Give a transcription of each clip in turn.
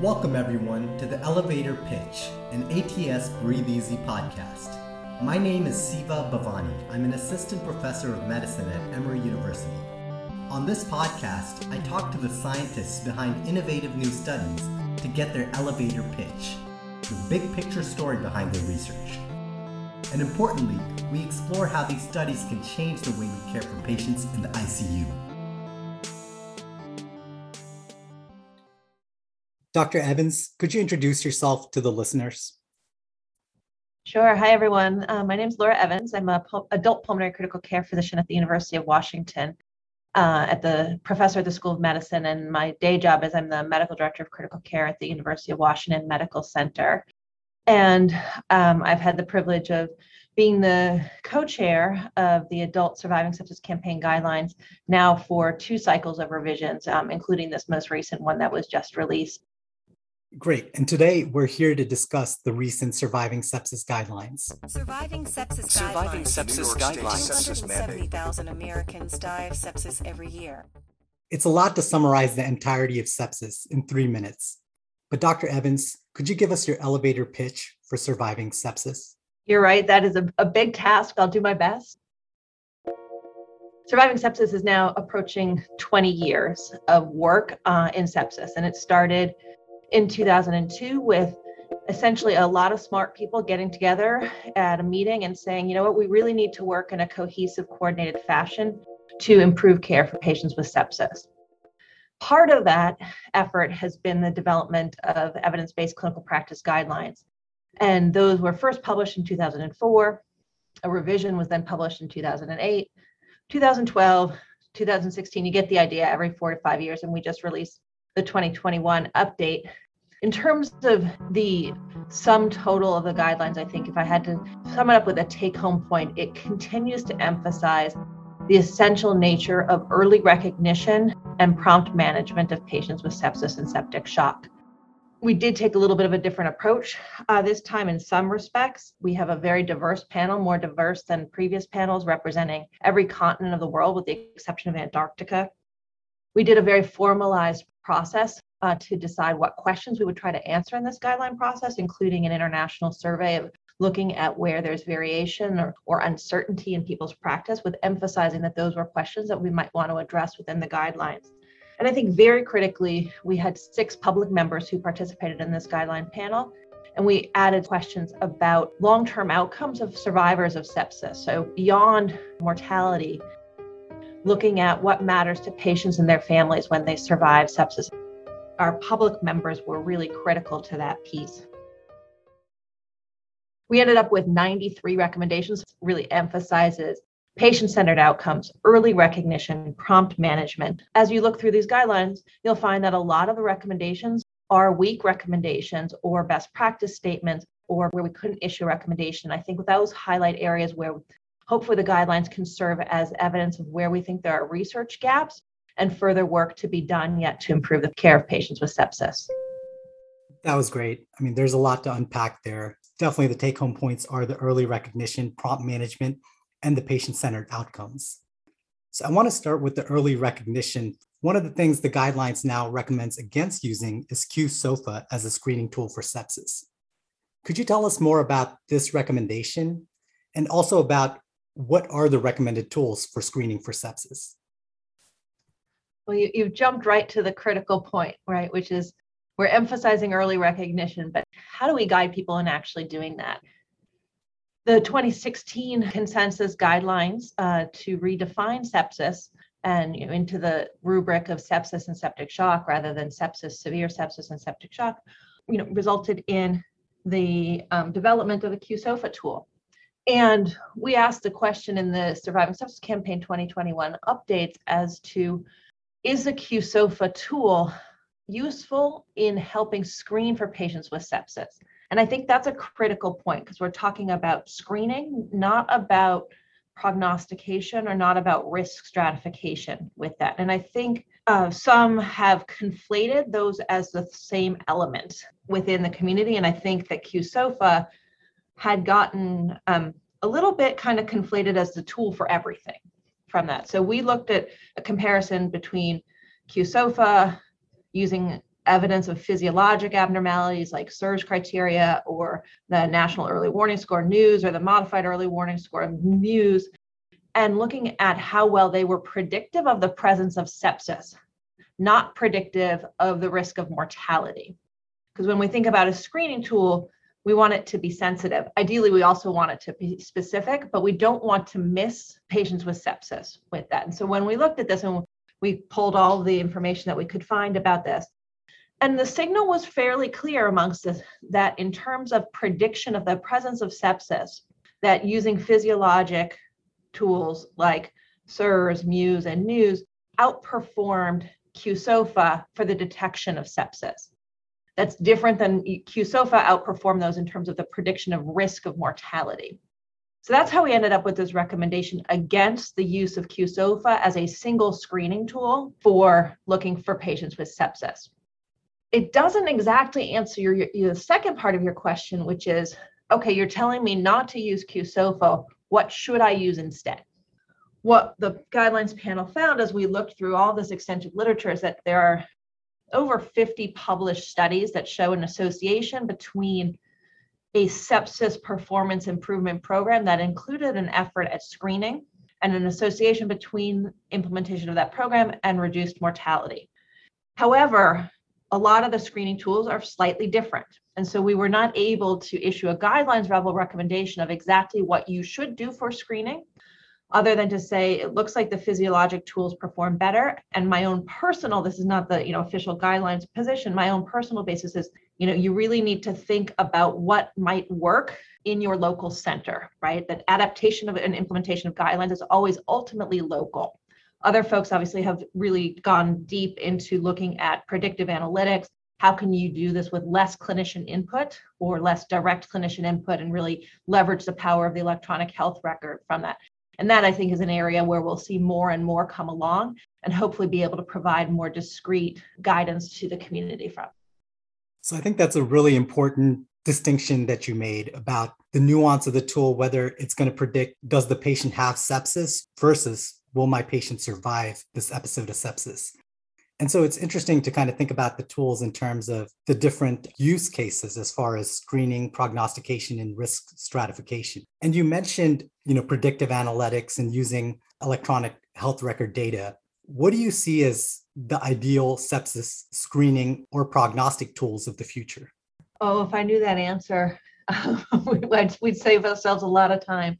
Welcome everyone to the Elevator Pitch, an ATS Breathe Easy podcast. My name is Siva Bhavani. I'm an assistant professor of medicine at Emory University. On this podcast, I talk to the scientists behind innovative new studies to get their elevator pitch, the big picture story behind their research. And importantly, we explore how these studies can change the way we care for patients in the ICU. Dr. Evans, could you introduce yourself to the listeners? Sure. Hi, everyone. My name is Laura Evans. I'm an adult pulmonary critical care physician at the University of Washington, at the professor at the School of Medicine. And my day job is I'm the medical director of critical care at the University of Washington Medical Center. And I've had the privilege of being the co-chair of the Adult Surviving Sepsis Campaign guidelines now for two cycles of revisions, including this most recent one that was just released. Great. And today we're here to discuss the recent Surviving Sepsis Guidelines. Surviving Sepsis Guidelines. 270,000 Americans die of sepsis every year. It's a lot to summarize the entirety of sepsis in 3 minutes. But Dr. Evans, could you give us your elevator pitch for surviving sepsis? You're right. That is a big task. I'll do my best. Surviving sepsis is now approaching 20 years of work in sepsis, and it started in 2002 with essentially a lot of smart people getting together at a meeting and saying, you know what, we really need to work in a cohesive, coordinated fashion to improve care for patients with sepsis. Part of that effort has been the development of evidence-based clinical practice guidelines. And those were first published in 2004. A revision was then published in 2008, 2012, 2016. You get the idea, every 4 to 5 years, and we just released the 2021 update. In terms of the sum total of the guidelines, I think if I had to sum it up with a take-home point, it continues to emphasize the essential nature of early recognition and prompt management of patients with sepsis and septic shock. We did take a little bit of a different approach this time in some respects. We have a very diverse panel, more diverse than previous panels, representing every continent of the world with the exception of Antarctica. We did a very formalized process to decide what questions we would try to answer in this guideline process, including an international survey of looking at where there's variation or uncertainty in people's practice, with emphasizing that those were questions that we might want to address within the guidelines. And I think very critically, we had 6 public members who participated in this guideline panel, and we added questions about long-term outcomes of survivors of sepsis, so beyond mortality, looking at what matters to patients and their families when they survive sepsis. Our public members were really critical to that piece. We ended up with 93 recommendations, really emphasizes patient-centered outcomes, early recognition, prompt management. As you look through these guidelines, you'll find that a lot of the recommendations are weak recommendations or best practice statements or where we couldn't issue a recommendation. I think those highlight areas where hopefully the guidelines can serve as evidence of where we think there are research gaps and further work to be done yet to improve the care of patients with sepsis. That was great. I mean, there's a lot to unpack there. Definitely the take-home points are the early recognition, prompt management, and the patient-centered outcomes. So I want to start with the early recognition. One of the things the guidelines now recommends against using is QSOFA as a screening tool for sepsis. Could you tell us more about this recommendation and also about what are the recommended tools for screening for sepsis? Well, you've jumped right to the critical point, right? Which is we're emphasizing early recognition, but how do we guide people in actually doing that? The 2016 consensus guidelines to redefine sepsis and into the rubric of sepsis and septic shock rather than sepsis, severe sepsis and septic shock, resulted in the development of the QSOFA tool. And we asked the question in the Surviving Sepsis Campaign 2021 updates as to, is the QSOFA tool useful in helping screen for patients with sepsis? And I think that's a critical point because we're talking about screening, not about prognostication or not about risk stratification with that. And I think some have conflated those as the same element within the community. And I think that QSOFA had gotten a little bit kind of conflated as the tool for everything from that. So we looked at a comparison between QSOFA using evidence of physiologic abnormalities like SIRS criteria or the National Early Warning Score, NEWS, or the Modified Early Warning Score, MUSE, and looking at how well they were predictive of the presence of sepsis, not predictive of the risk of mortality. Because when we think about a screening tool, we want it to be sensitive. Ideally, we also want it to be specific, but we don't want to miss patients with sepsis with that. And so when we looked at this and we pulled all the information that we could find about this, and the signal was fairly clear amongst us that in terms of prediction of the presence of sepsis, that using physiologic tools like SIRS, MUSE, and NEWS outperformed QSOFA for the detection of sepsis. That's different than QSOFA outperformed those in terms of the prediction of risk of mortality. So that's how we ended up with this recommendation against the use of QSOFA as a single screening tool for looking for patients with sepsis. It doesn't exactly answer your second part of your question, which is, okay, you're telling me not to use QSOFA. What should I use instead? What the guidelines panel found as we looked through all this extensive literature is that there are over 50 published studies that show an association between a sepsis performance improvement program that included an effort at screening and an association between implementation of that program and reduced mortality. However, a lot of the screening tools are slightly different. And so we were not able to issue a guidelines level recommendation of exactly what you should do for screening, other than to say, it looks like the physiologic tools perform better. And my own personal, this is not the official guidelines position, my own personal basis is, you really need to think about what might work in your local center, right? That adaptation of and implementation of guidelines is always ultimately local. Other folks obviously have really gone deep into looking at predictive analytics. How can you do this with less clinician input or less direct clinician input and really leverage the power of the electronic health record from that? And that I think is an area where we'll see more and more come along and hopefully be able to provide more discrete guidance to the community from. So I think that's a really important distinction that you made about the nuance of the tool, whether it's going to predict, does the patient have sepsis versus will my patient survive this episode of sepsis? And so it's interesting to kind of think about the tools in terms of the different use cases as far as screening, prognostication, and risk stratification. And you mentioned, predictive analytics and using electronic health record data. What do you see as the ideal sepsis screening or prognostic tools of the future? Oh, if I knew that answer, we'd save ourselves a lot of time.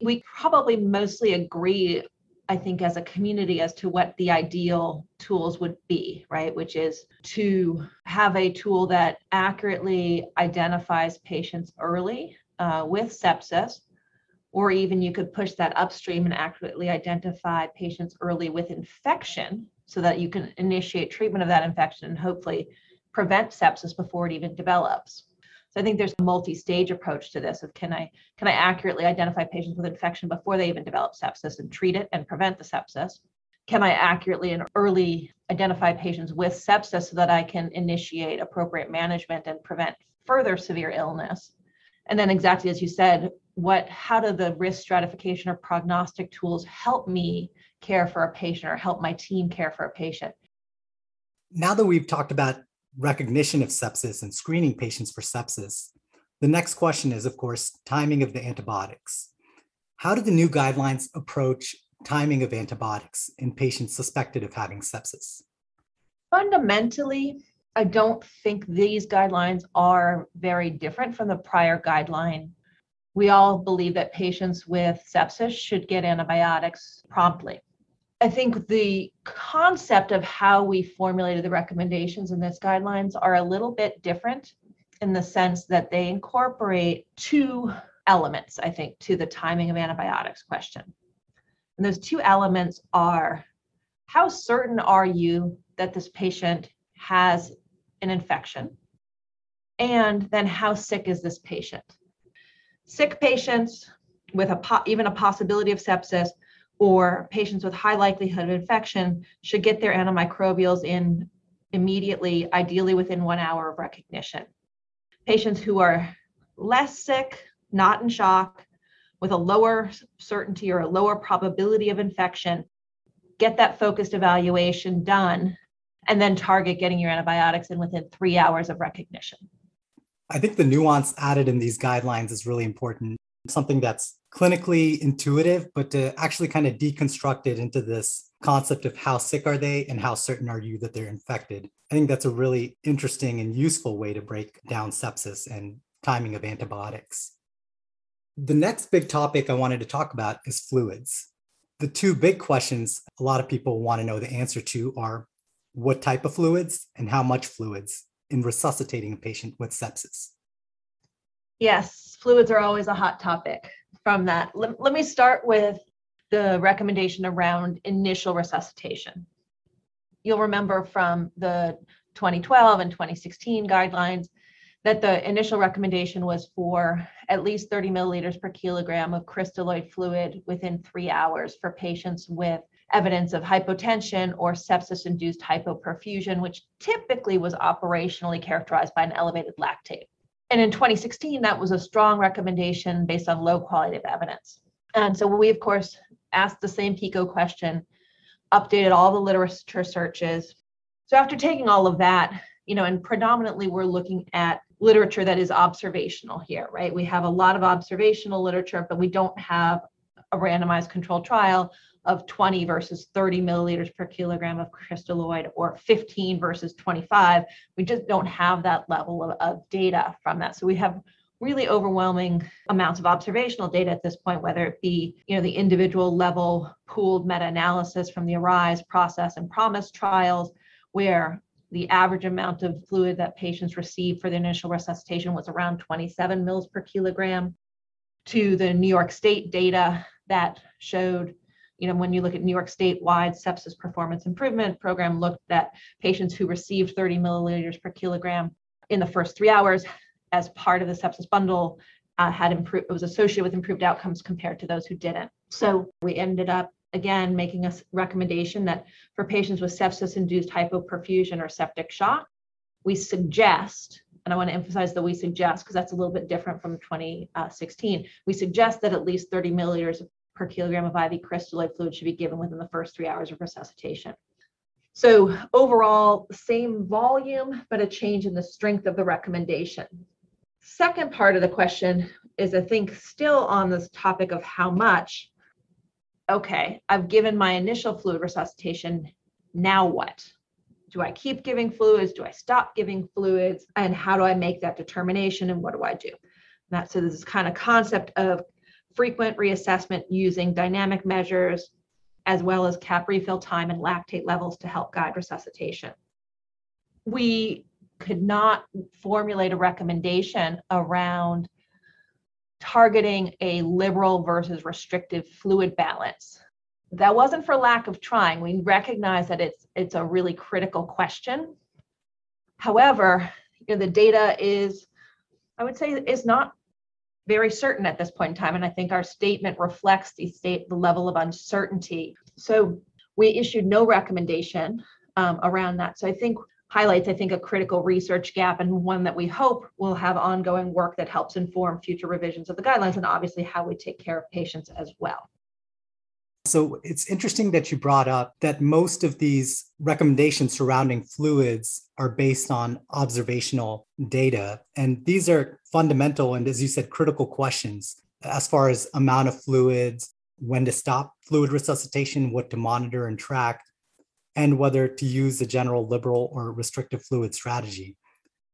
We probably mostly agree, I think, as a community as to what the ideal tools would be, right? Which is to have a tool that accurately identifies patients early with sepsis, or even you could push that upstream and accurately identify patients early with infection so that you can initiate treatment of that infection and hopefully prevent sepsis before it even develops. So I think there's a multi-stage approach to this of can I accurately identify patients with infection before they even develop sepsis and treat it and prevent the sepsis? Can I accurately and early identify patients with sepsis so that I can initiate appropriate management and prevent further severe illness? And then exactly as you said, how do the risk stratification or prognostic tools help me care for a patient or help my team care for a patient? Now that we've talked about recognition of sepsis and screening patients for sepsis, the next question is, of course, timing of the antibiotics. How do the new guidelines approach timing of antibiotics in patients suspected of having sepsis? Fundamentally, I don't think these guidelines are very different from the prior guideline. We all believe that patients with sepsis should get antibiotics promptly. I think the concept of how we formulated the recommendations in this guidelines are a little bit different in the sense that they incorporate two elements, I think, to the timing of antibiotics question. And those two elements are, how certain are you that this patient has an infection? And then how sick is this patient? Sick patients with even a possibility of sepsis or patients with high likelihood of infection should get their antimicrobials in immediately, ideally within 1 hour of recognition. Patients who are less sick, not in shock, with a lower certainty or a lower probability of infection, get that focused evaluation done and then target getting your antibiotics in within 3 hours of recognition. I think the nuance added in these guidelines is really important. Something that's clinically intuitive, but to actually kind of deconstruct it into this concept of how sick are they and how certain are you that they're infected. I think that's a really interesting and useful way to break down sepsis and timing of antibiotics. The next big topic I wanted to talk about is fluids. The two big questions a lot of people want to know the answer to are what type of fluids and how much fluids in resuscitating a patient with sepsis. Yes, fluids are always a hot topic from that. Let me start with the recommendation around initial resuscitation. You'll remember from the 2012 and 2016 guidelines that the initial recommendation was for at least 30 milliliters per kilogram of crystalloid fluid within 3 hours for patients with evidence of hypotension or sepsis-induced hypoperfusion, which typically was operationally characterized by an elevated lactate. And in 2016, that was a strong recommendation based on low quality of evidence. And so we, of course, asked the same PICO question, updated all the literature searches. So after taking all of that, and predominantly we're looking at literature that is observational here, right? We have a lot of observational literature, but we don't have a randomized controlled trial of 20 versus 30 milliliters per kilogram of crystalloid or 15 versus 25. We just don't have that level of data from that. So we have really overwhelming amounts of observational data at this point, whether it be, the individual level pooled meta-analysis from the ARISE, PROCESS, and PROMIS trials, where the average amount of fluid that patients received for the initial resuscitation was around 27 mils per kilogram, to the New York State data that showed, when you look at New York State-wide sepsis performance improvement program, looked at patients who received 30 milliliters per kilogram in the first 3 hours as part of the sepsis bundle had improved. It was associated with improved outcomes compared to those who didn't. So we ended up again making a recommendation that for patients with sepsis-induced hypoperfusion or septic shock, we suggest, and I want to emphasize that we suggest because that's a little bit different from 2016. We suggest that at least 30 milliliters per kilogram of IV crystalloid fluid should be given within the first 3 hours of resuscitation. So overall, same volume, but a change in the strength of the recommendation. Second part of the question is, I think, still on this topic of how much. Okay, I've given my initial fluid resuscitation. Now what? Do I keep giving fluids? Do I stop giving fluids? And how do I make that determination? And what do I do? So this is kind of concept of frequent reassessment using dynamic measures, as well as cap refill time and lactate levels to help guide resuscitation. We could not formulate a recommendation around targeting a liberal versus restrictive fluid balance. That wasn't for lack of trying. We recognize that it's a really critical question. However, the data is, I would say, is not very certain at this point in time. And I think our statement reflects the level of uncertainty. So we issued no recommendation around that. So I think highlights, a critical research gap, and one that we hope will have ongoing work that helps inform future revisions of the guidelines and obviously how we take care of patients as well. So it's interesting that you brought up that most of these recommendations surrounding fluids are based on observational data. And these are fundamental and, as you said, critical questions as far as amount of fluids, when to stop fluid resuscitation, what to monitor and track, and whether to use a general liberal or restrictive fluid strategy.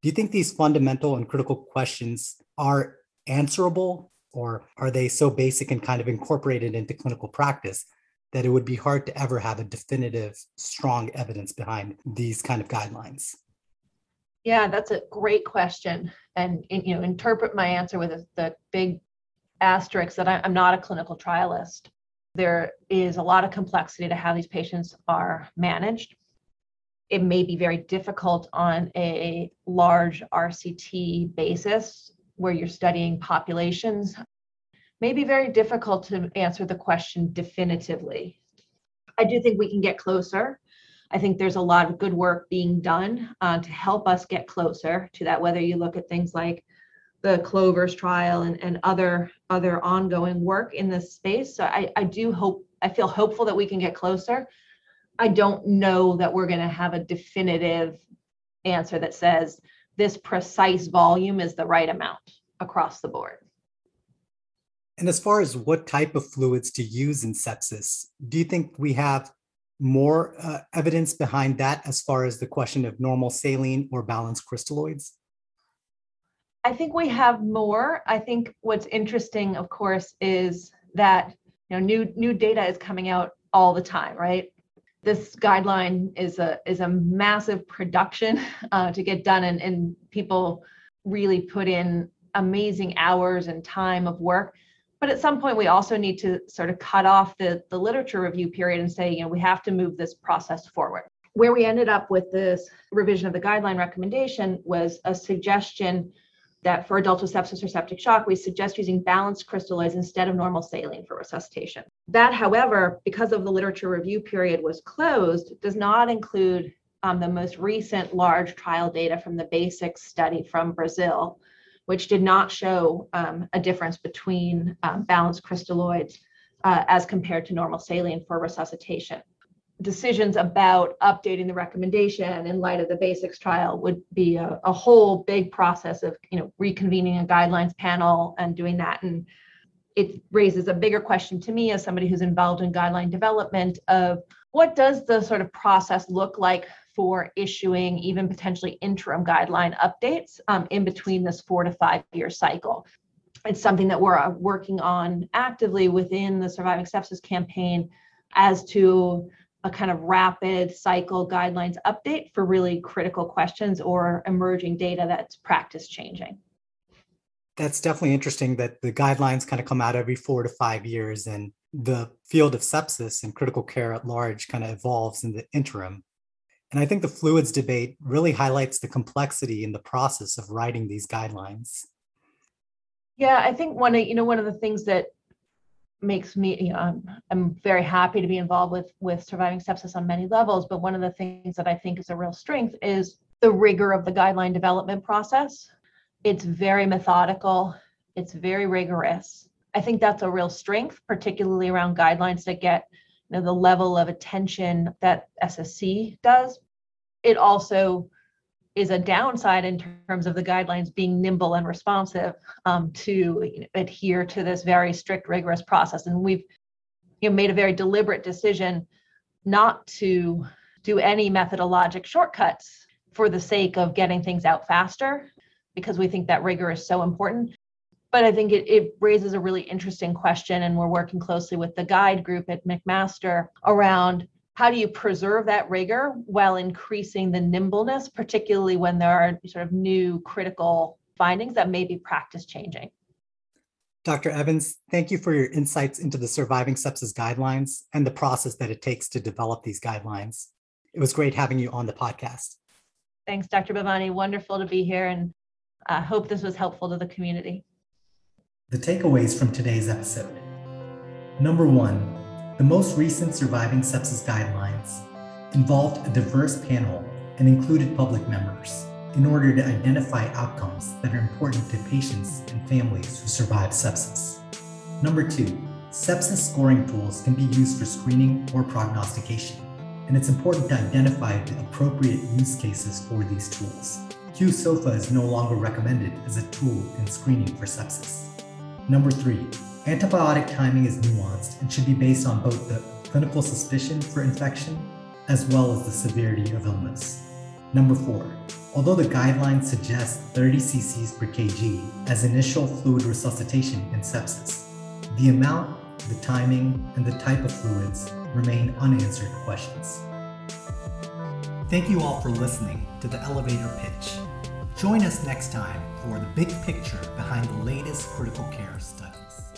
Do you think these fundamental and critical questions are answerable? Or are they so basic and kind of incorporated into clinical practice that it would be hard to ever have a definitive, strong evidence behind these kind of guidelines? Yeah, that's a great question. And, interpret my answer with the big asterisk that I'm not a clinical trialist. There is a lot of complexity to how these patients are managed. It may be very difficult on a large RCT basis, where you're studying populations, may be very difficult to answer the question definitively. I do think we can get closer. I think there's a lot of good work being done to help us get closer to that, whether you look at things like the Clovers trial and other ongoing work in this space. So I feel hopeful that we can get closer. I don't know that we're going to have a definitive answer that says this precise volume is the right amount across the board. And as far as what type of fluids to use in sepsis, do you think we have more evidence behind that as far as the question of normal saline or balanced crystalloids? I think we have more. I think what's interesting, of course, is that new data is coming out all the time, right? This guideline is a massive production to get done, and people really put in amazing hours and time of work. But at some point, we also need to sort of cut off the literature review period and say, we have to move this process forward. Where we ended up with this revision of the guideline recommendation was a suggestion that for adults with sepsis or septic shock, we suggest using balanced crystalloids instead of normal saline for resuscitation. That, however, because of the literature review period was closed, does not include the most recent large trial data from the BASICS study from Brazil, which did not show a difference between balanced crystalloids as compared to normal saline for resuscitation. Decisions about updating the recommendation in light of the BASICS trial would be a whole big process of reconvening a guidelines panel and doing that. And it raises a bigger question to me as somebody who's involved in guideline development of what does the sort of process look like for issuing even potentially interim guideline updates in between this 4 to 5 year cycle. It's something that we're working on actively within the Surviving Sepsis Campaign as to a kind of rapid cycle guidelines update for really critical questions or emerging data that's practice changing. That's definitely interesting that the guidelines kind of come out every 4 to 5 years and the field of sepsis and critical care at large kind of evolves in the interim. And I think the fluids debate really highlights the complexity in the process of writing these guidelines. Yeah, I think one of the things that makes me, I'm very happy to be involved with Surviving Sepsis on many levels, but one of the things that I think is a real strength is the rigor of the guideline development process. It's very methodical, it's very rigorous. I think that's a real strength, particularly around guidelines that get the level of attention that SSC does. It also is a downside in terms of the guidelines being nimble and responsive to adhere to this very strict, rigorous process. And we've made a very deliberate decision not to do any methodologic shortcuts for the sake of getting things out faster, because we think that rigor is so important. But I think it raises a really interesting question, and we're working closely with the guide group at McMaster around how do you preserve that rigor while increasing the nimbleness, particularly when there are sort of new critical findings that may be practice changing. Dr. Evans, thank you for your insights into the Surviving Sepsis Guidelines and the process that it takes to develop these guidelines. It was great having you on the podcast. Thanks, Dr. Bhavani. Wonderful to be here, and I hope this was helpful to the community. The takeaways from today's episode. Number 1, the most recent Surviving Sepsis Guidelines involved a diverse panel and included public members in order to identify outcomes that are important to patients and families who survive sepsis. Number 2, sepsis scoring tools can be used for screening or prognostication, and it's important to identify the appropriate use cases for these tools. QSOFA is no longer recommended as a tool in screening for sepsis. Number 3, antibiotic timing is nuanced and should be based on both the clinical suspicion for infection as well as the severity of illness. Number 4, although the guidelines suggest 30 cc's per kg as initial fluid resuscitation in sepsis, the amount, the timing, and the type of fluids remain unanswered questions. Thank you all for listening to the Elevator Pitch. Join us next time for the big picture behind the latest critical care studies.